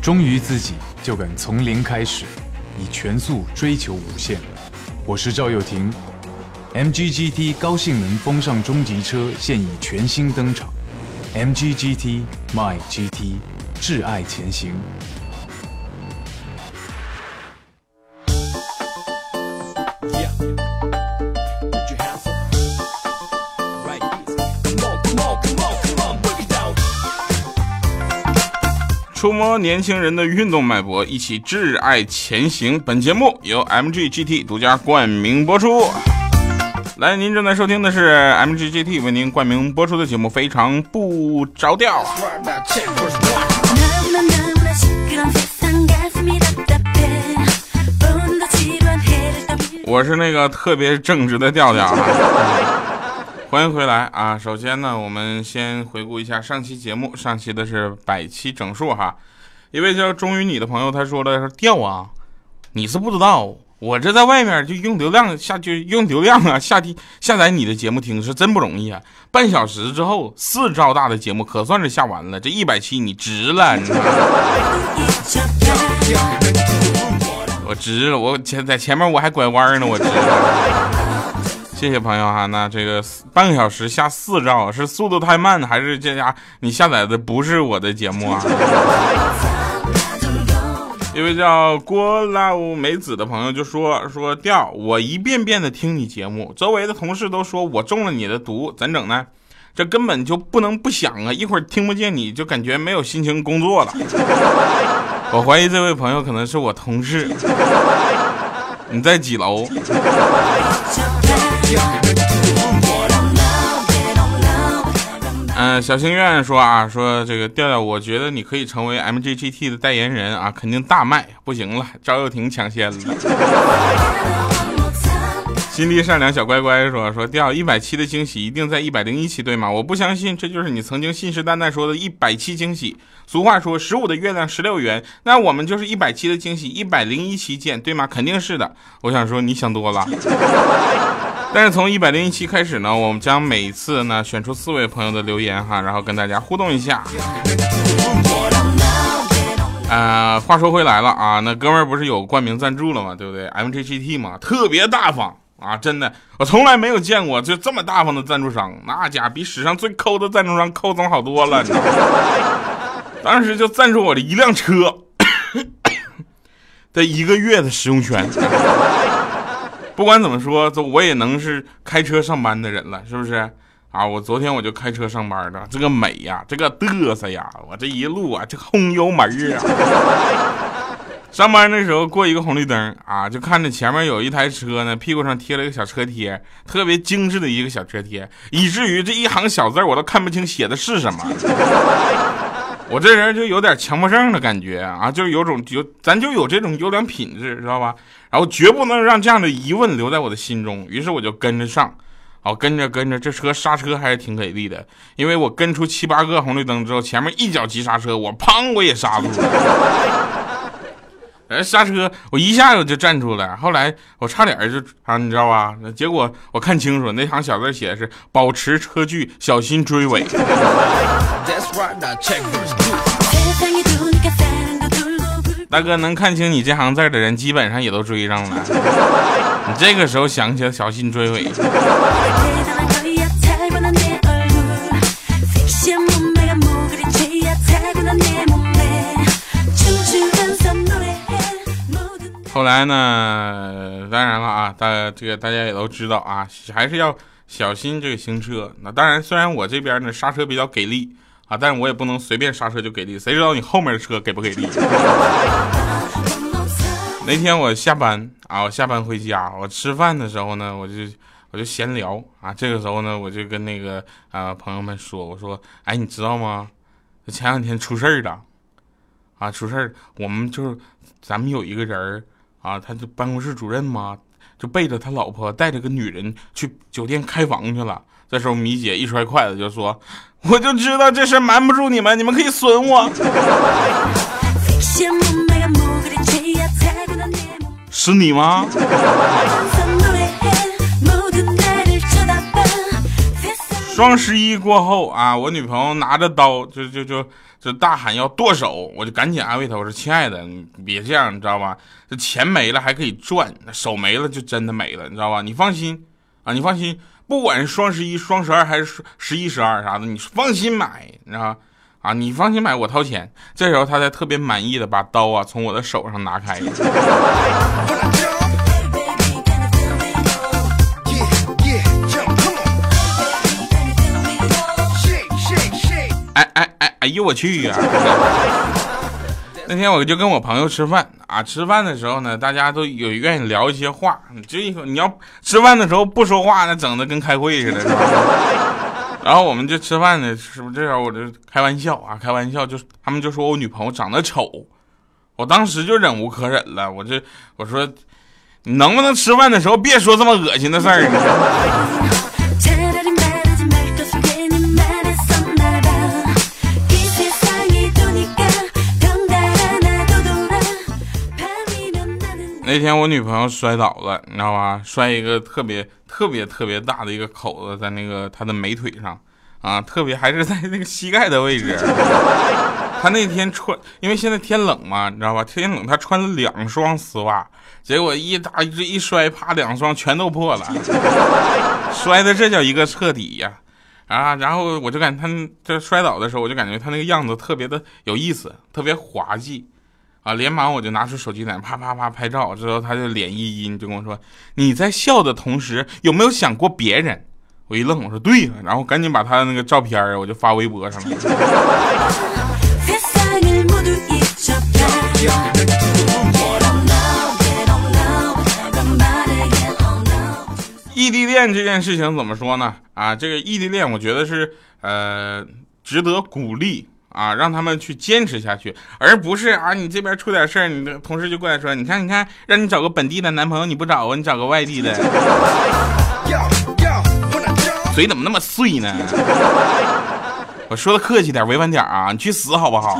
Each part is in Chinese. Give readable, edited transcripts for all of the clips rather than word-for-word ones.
忠于自己，就敢从零开始，以全速追求无限。我是赵又廷 ，MG GT 高性能风尚中级车现已全新登场 ，MG GT My GT 挚爱前行。 触摸年轻人的运动脉搏，一起挚爱前行。本节目由 MG GT 独家冠名播出。来，您正在收听的是 MG GT 为您冠名播出的节目，非常不着调。我是那个特别正直的调调啊。欢迎回来啊！首先呢，我们先回顾一下上期节目，上期的是100期整数哈。一位叫忠于你的朋友他说了：“掉啊，你是不知道，我这在外面就用流量啊，下载你的节目听是真不容易啊。半小时之后4兆大的节目可算是下完了，这100期你值了，你知道吗？我值了，我在前面我还拐弯呢，我值了。”谢谢朋友哈，那这个半个小时下4兆是速度太慢，还是这家你下载的不是我的节目啊？一位叫郭拉乌梅子的朋友就说调，我一遍遍的听你节目，周围的同事都说我中了你的毒，怎整呢？这根本就不能不想啊，一会儿听不见你就感觉没有心情工作了。我怀疑这位朋友可能是我同事。你在几楼？小心愿说啊，说这个调调，我觉得你可以成为 MG GT 的代言人啊，肯定大卖。不行了，赵又廷抢先了。心地善良小乖乖说调100期的惊喜一定在101期对吗？我不相信，这就是你曾经信誓旦旦说的100期惊喜。俗话说15的月亮16圆，那我们就是100期的惊喜，101期见对吗？肯定是的。我想说你想多了。但是从101期开始呢，我们将每次呢选出4位朋友的留言哈，然后跟大家互动一下。话说回来了啊，那哥们儿不是有冠名赞助了嘛，对不对 ？MG GT 嘛，特别大方啊，真的，我从来没有见过就这么大方的赞助商，那家比史上最抠的赞助商抠总好多了。当时就赞助我的一辆车的1个月的使用权。不管怎么说，我也能是开车上班的人了，是不是？啊，我昨天我就开车上班的，这个美呀，这个嘚瑟呀，我这一路啊，这轰油门啊！上班那时候过一个红绿灯啊，就看着前面有一台车呢，屁股上贴了一个小车贴，特别精致的一个小车贴，以至于这一行小字我都看不清写的是什么。我这人就有点强迫症的感觉啊，就是咱就有这种优良品质，知道吧？然后绝不能让这样的疑问留在我的心中，于是我就跟着上，好跟着，这车刹车还是挺给力的，因为我跟出7、8个红绿灯之后，前面一脚急刹车，我砰我也刹住了，刹车我一下子就站住了，后来我差点就你知道吧？结果我看清楚那行小字写的是保持车距，小心追尾。大哥，能看清你这行字的人基本上也都追上了，你这个时候想起来小心追尾。后来呢，当然了啊，大家也都知道啊，还是要小心这个行车。那当然，虽然我这边呢刹车比较给力啊，但是我也不能随便刹车就给力，谁知道你后面的车给不给力？那天我下班啊，我下班回家，我吃饭的时候呢，我就闲聊啊，这个时候呢，我就跟那个朋友们说，我说，哎，你知道吗？前两天出事儿了，啊，出事儿，咱们有一个人啊，他就办公室主任嘛，就背着他老婆带着个女人去酒店开房去了。这时候米姐一摔筷子就说，我就知道这事瞒不住你们，你们可以损我。是你吗？双十一过后啊，我女朋友拿着刀就大喊要剁手，我就赶紧安慰她，我说亲爱的，你别这样，你知道吧？这钱没了还可以赚，手没了就真的没了，你知道吧？你放心啊，你放心，不管是双十一、双十二还是11、12啥的，你放心买，你知道吧？啊，你放心买，我掏钱。这时候她才特别满意的把刀啊从我的手上拿开。哎呦我去啊！那天我就跟我朋友吃饭啊，吃饭的时候呢，大家都有愿意聊一些话，你要吃饭的时候不说话，那整的跟开会似的，是吧？然后我们就吃饭呢，是不是？这时候我就开玩笑啊，开玩笑，就他们就说我女朋友长得丑，我当时就忍无可忍了，我说，你能不能吃饭的时候别说这么恶心的事儿呢？那天我女朋友摔倒了，你知道吧？摔一个特别大的一个口子在那个她的美腿上，啊，特别还是在那个膝盖的位置。她那天因为现在天冷嘛，你知道吧？天冷她穿了2双丝袜，结果一摔，啪，2双全都破了，摔的这叫一个彻底呀！啊，然后我就感觉她这摔倒的时候，我就感觉她那个样子特别的有意思，特别滑稽。啊！连忙我就拿出手机在啪啪啪拍照，之后他就脸一阴，就跟我说：“你在笑的同时，有没有想过别人？”我一愣，我说：“对呀。”然后赶紧把他的那个照片我就发微博上了。异地恋这件事情怎么说呢？啊，这个异地恋我觉得是值得鼓励。啊，让他们去坚持下去，而不是啊，你这边出点事儿，你的同事就过来说，你看，让你找个本地的男朋友你不找啊，你找个外地的，嘴怎么那么碎呢？我说的客气点，委婉点啊，你去死好不好？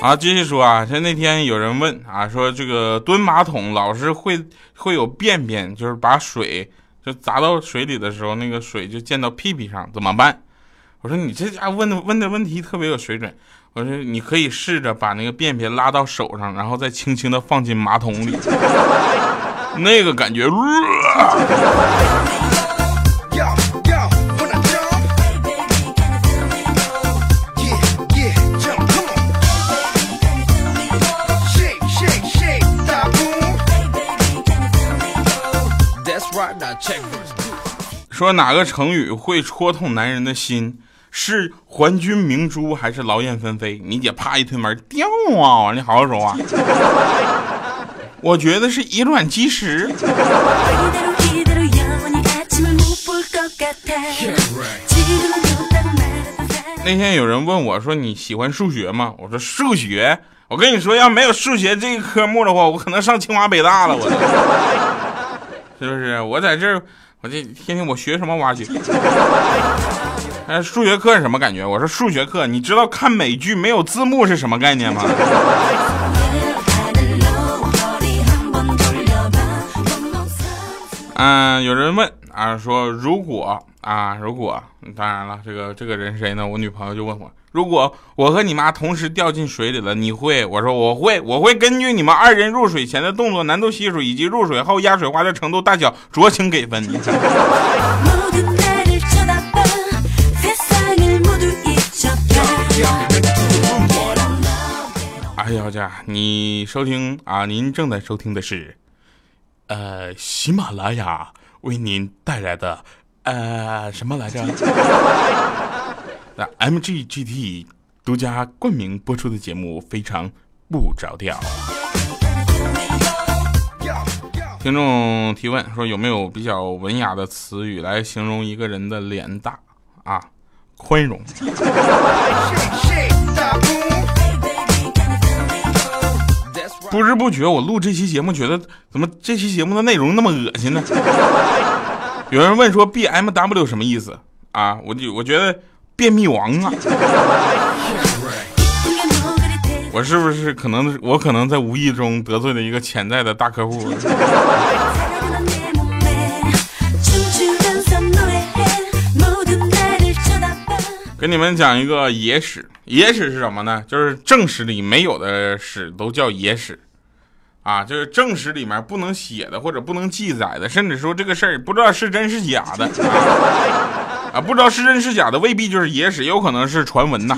啊，继续说啊，像那天有人问啊，说这个蹲马桶老是会有便便，就是把水。就砸到水里的时候，那个水就溅到屁屁上，怎么办？我说你这家问的问题特别有水准。我说你可以试着把那个便便拉到手上，然后再轻轻的放进马桶里，那个感觉。说哪个成语会戳痛男人的心？是还君明珠还是劳燕分飞？你姐啪一推门，掉啊！你好好说话。我觉得是以卵击石。那天有人问我说你喜欢数学吗？我说数学，我跟你说，要没有数学这个科目的话，我可能上清华北大了。我。是不是我在这儿，我这天天我学什么挖掘？数学课是什么感觉？我说数学课，你知道看美剧没有字幕是什么概念吗？有人问啊，说如果，当然了，这个人谁呢？我女朋友就问我，如果我和你妈同时掉进水里了，你会？我说我会根据你们2人入水前的动作、难度系数以及入水后压水花的程度大小酌情给分。哎呀家，你收听啊，您正在收听的是，喜马拉雅为您带来的什么来着？MG GT 独家冠名播出的节目非常不着调。听众提问说有没有比较文雅的词语来形容一个人的脸大啊？宽容。不知不觉我录这期节目，觉得怎么这期节目的内容那么恶心呢？有人问说 BMW 什么意思啊？我觉得。便秘王啊！我是不是可能在无意中得罪了一个潜在的大客户？给你们讲一个野史。野史是什么呢？就是正史里没有的史都叫野史啊，就是正史里面不能写的或者不能记载的，甚至说这个事儿不知道是真是假的啊，不知道是真是假的未必就是野史，有可能是传闻呐、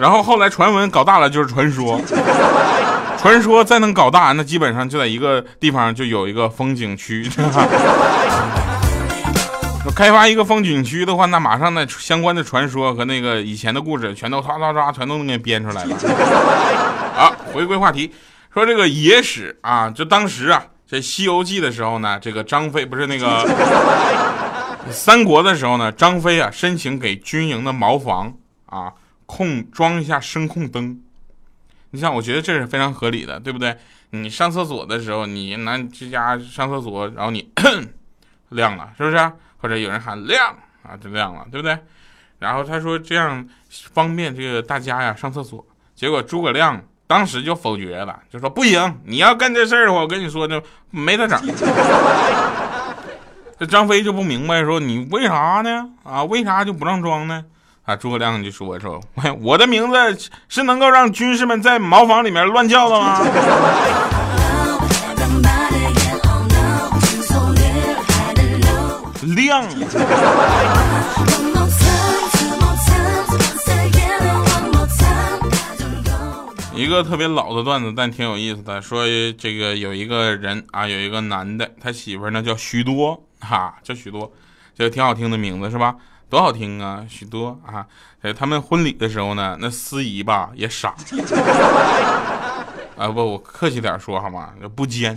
然后后来传闻搞大了就是传说，传说再能搞大，那基本上就在一个地方就有一个风景区。开发一个风景区的话，那马上那相关的传说和那个以前的故事全都全都能给编出来了。好，回归话题，说这个野史啊，就当时啊，这《西游记》的时候呢，这个张飞不是那个三国的时候呢，张飞啊申请给军营的茅房啊装一下声控灯。你像我觉得这是非常合理的，对不对？你上厕所的时候，你拿这家上厕所，然后你亮了，是不是、啊？或者有人喊亮啊，就亮了，对不对？然后他说这样方便这个大家呀上厕所，结果诸葛亮当时就否决了，就说不行，你要干这事儿的话，我跟你说就没得整。这张飞就不明白，说你为啥呢？啊，为啥就不让装呢？啊，诸葛亮就说我的名字是能够让军士们在茅房里面乱叫的吗？亮一个特别老的段子，但挺有意思的。说这个有一个人啊，有一个男的，他媳妇呢叫许多，叫许多，这个挺好听的名字是吧？多好听啊，许多啊！他们婚礼的时候呢，那司仪吧也傻啊，不，我客气点说好吗？不尖。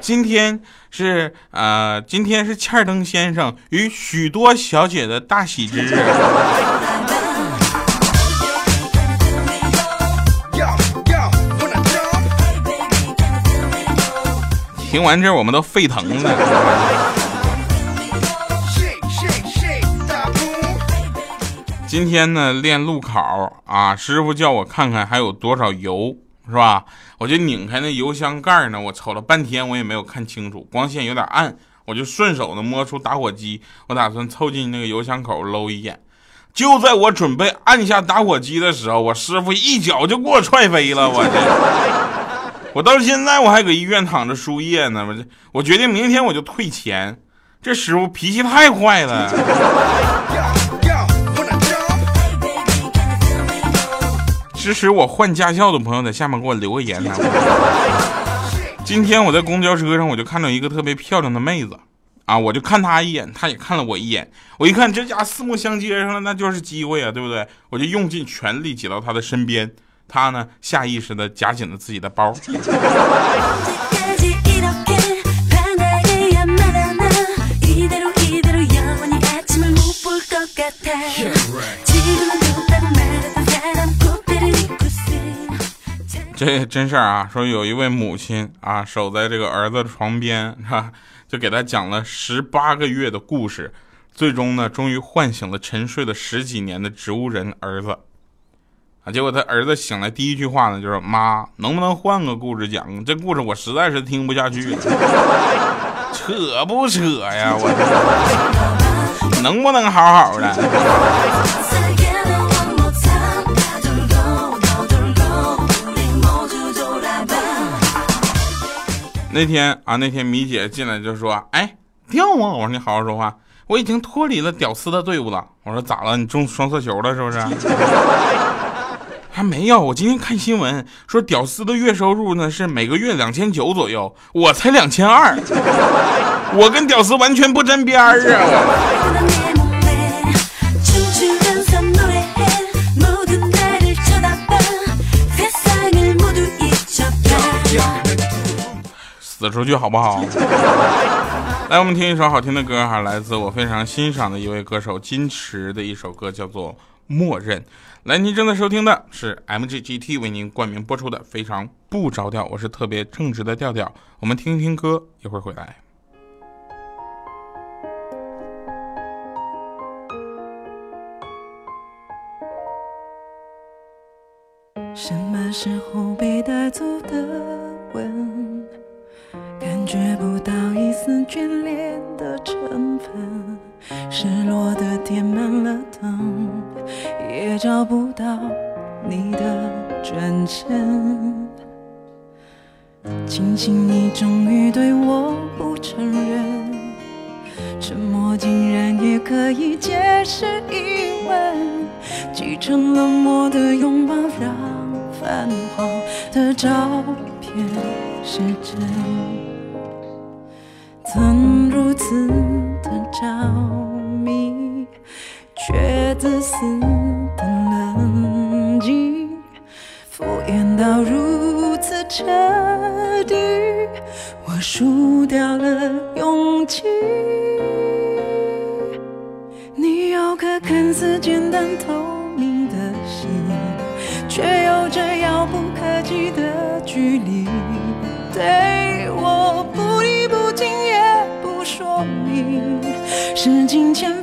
今天是欠儿登先生与许多小姐的大喜之日。听完这我们都沸腾了。今天呢练路考啊，师傅叫我看看还有多少油。是吧？我就拧开那油箱盖呢，我瞅了半天，我也没有看清楚，光线有点暗，我就顺手的摸出打火机，我打算凑近那个油箱口搂一眼。就在我准备按下打火机的时候，我师傅一脚就给我踹飞了，我到现在我还搁医院躺着输液呢，我决定明天我就退钱。这师傅脾气太坏了。支持我换驾校的朋友在下面给我留个言啊。今天我在公交车上，我就看到一个特别漂亮的妹子啊，我就看她一眼，她也看了我一眼，我一看这家四目相接上了，那就是机会啊，对不对？我就用尽全力挤到她的身边，她呢下意识的夹紧了自己的包。Yeah, right.这真事儿啊，说有一位母亲啊，守在这个儿子的床边啊，就给他讲了18个月的故事，最终呢，终于唤醒了沉睡了10几年的植物人儿子啊。结果他儿子醒来第一句话呢，就是妈，能不能换个故事讲？这故事我实在是听不下去了，扯不扯呀？我能不能好好的？那天米姐进来就说，哎，掉啊！我说你好好说话，我已经脱离了屌丝的队伍了。我说咋了？你中双色球了是不是？还没有，我今天看新闻说屌丝的月收入呢是每个月2900左右，我才2200，我跟屌丝完全不沾边儿啊！死出去好不好？来，我们听一首好听的歌哈，来自我非常欣赏的一位歌手金池的一首歌，叫做《默认》。来，您正在收听的是 MG GT 为您冠名播出的《非常不着调》，我是特别正直的调调。我们听听歌，一会儿回来。什么时候被带走的吻？感觉不到一丝眷恋的成分。失落的点满了灯，也找不到你的转身。庆幸你终于对我不承认，沉默竟然也可以解释疑问，继承冷漠的拥抱，让泛黄的照片是真。曾如此的着迷，却自私的冷静，敷衍到如此彻底，我输掉了勇气。你有颗看似简单透明的心，却有着遥不可及的距离，对我不离不弃也不说明，是金钱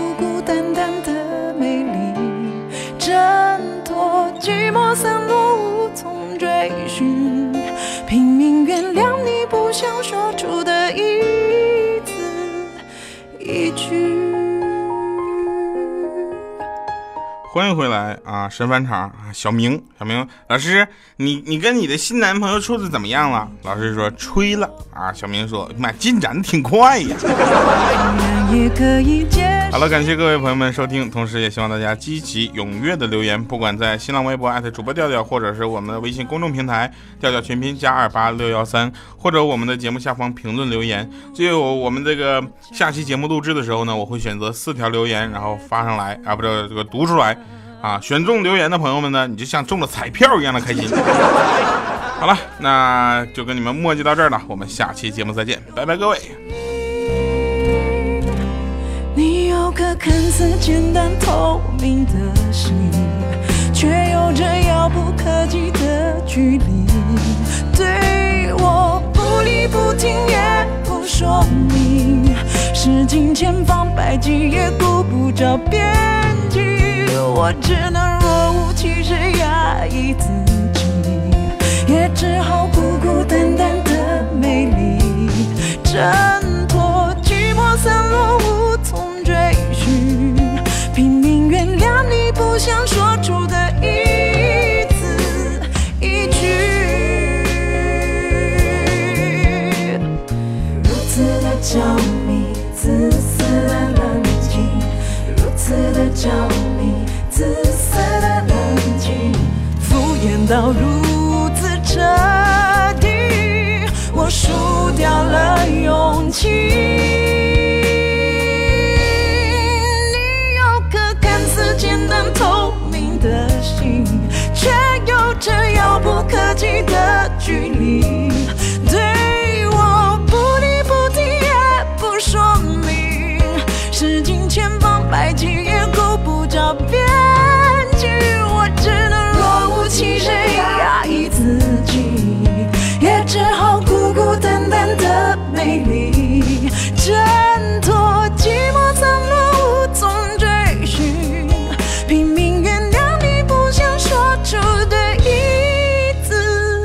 孤单单的美丽，挣脱寂寞散落无从追寻，拼命原谅你不想说出的一字一句。欢迎回来啊，神返场啊，小明老师，你跟你的新男朋友处的怎么样了？老师说吹了啊，小明说妈进展的挺快呀。好了，感谢各位朋友们收听，同时也希望大家积极踊跃的留言，不管在新浪微博艾特主播调调，或者是我们的微信公众平台调调全拼+28 613，或者我们的节目下方评论留言。就有我们这个下期节目录制的时候呢，我会选择4条留言，然后发上来啊，不是这个读出来啊，选中留言的朋友们呢，你就像中了彩票一样的开心。好了，那就跟你们磨叽到这儿了，我们下期节目再见，拜拜各位。你有颗看似简单透明的心，却有着遥不可及的距离，对我不理不听也不说明，是金钱放百计也顾不着边际，我只能若无其事压抑自己，也只好孤孤单单的美丽，挣脱寂寞散落无从追寻，拼命原谅你不想说出的一字一句，如此的着迷，自私的冷静，如此的着迷，自私的冷静，敷衍到如此彻底，我输掉了勇气。简单透明的心，却有着遥不可及的距离，对我不理不听也不说明，是金钱放百计也够不着边际，我只能若无其事压抑自己，也只好孤孤单单的美丽，挣脱寂寞散落无从追寻，拼命原谅你不想说出的一字。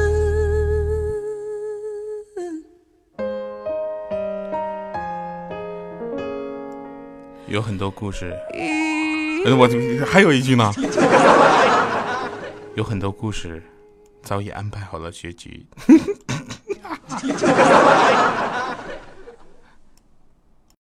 有很多故事，我还有一句呢。有很多故事早已安排好了结局。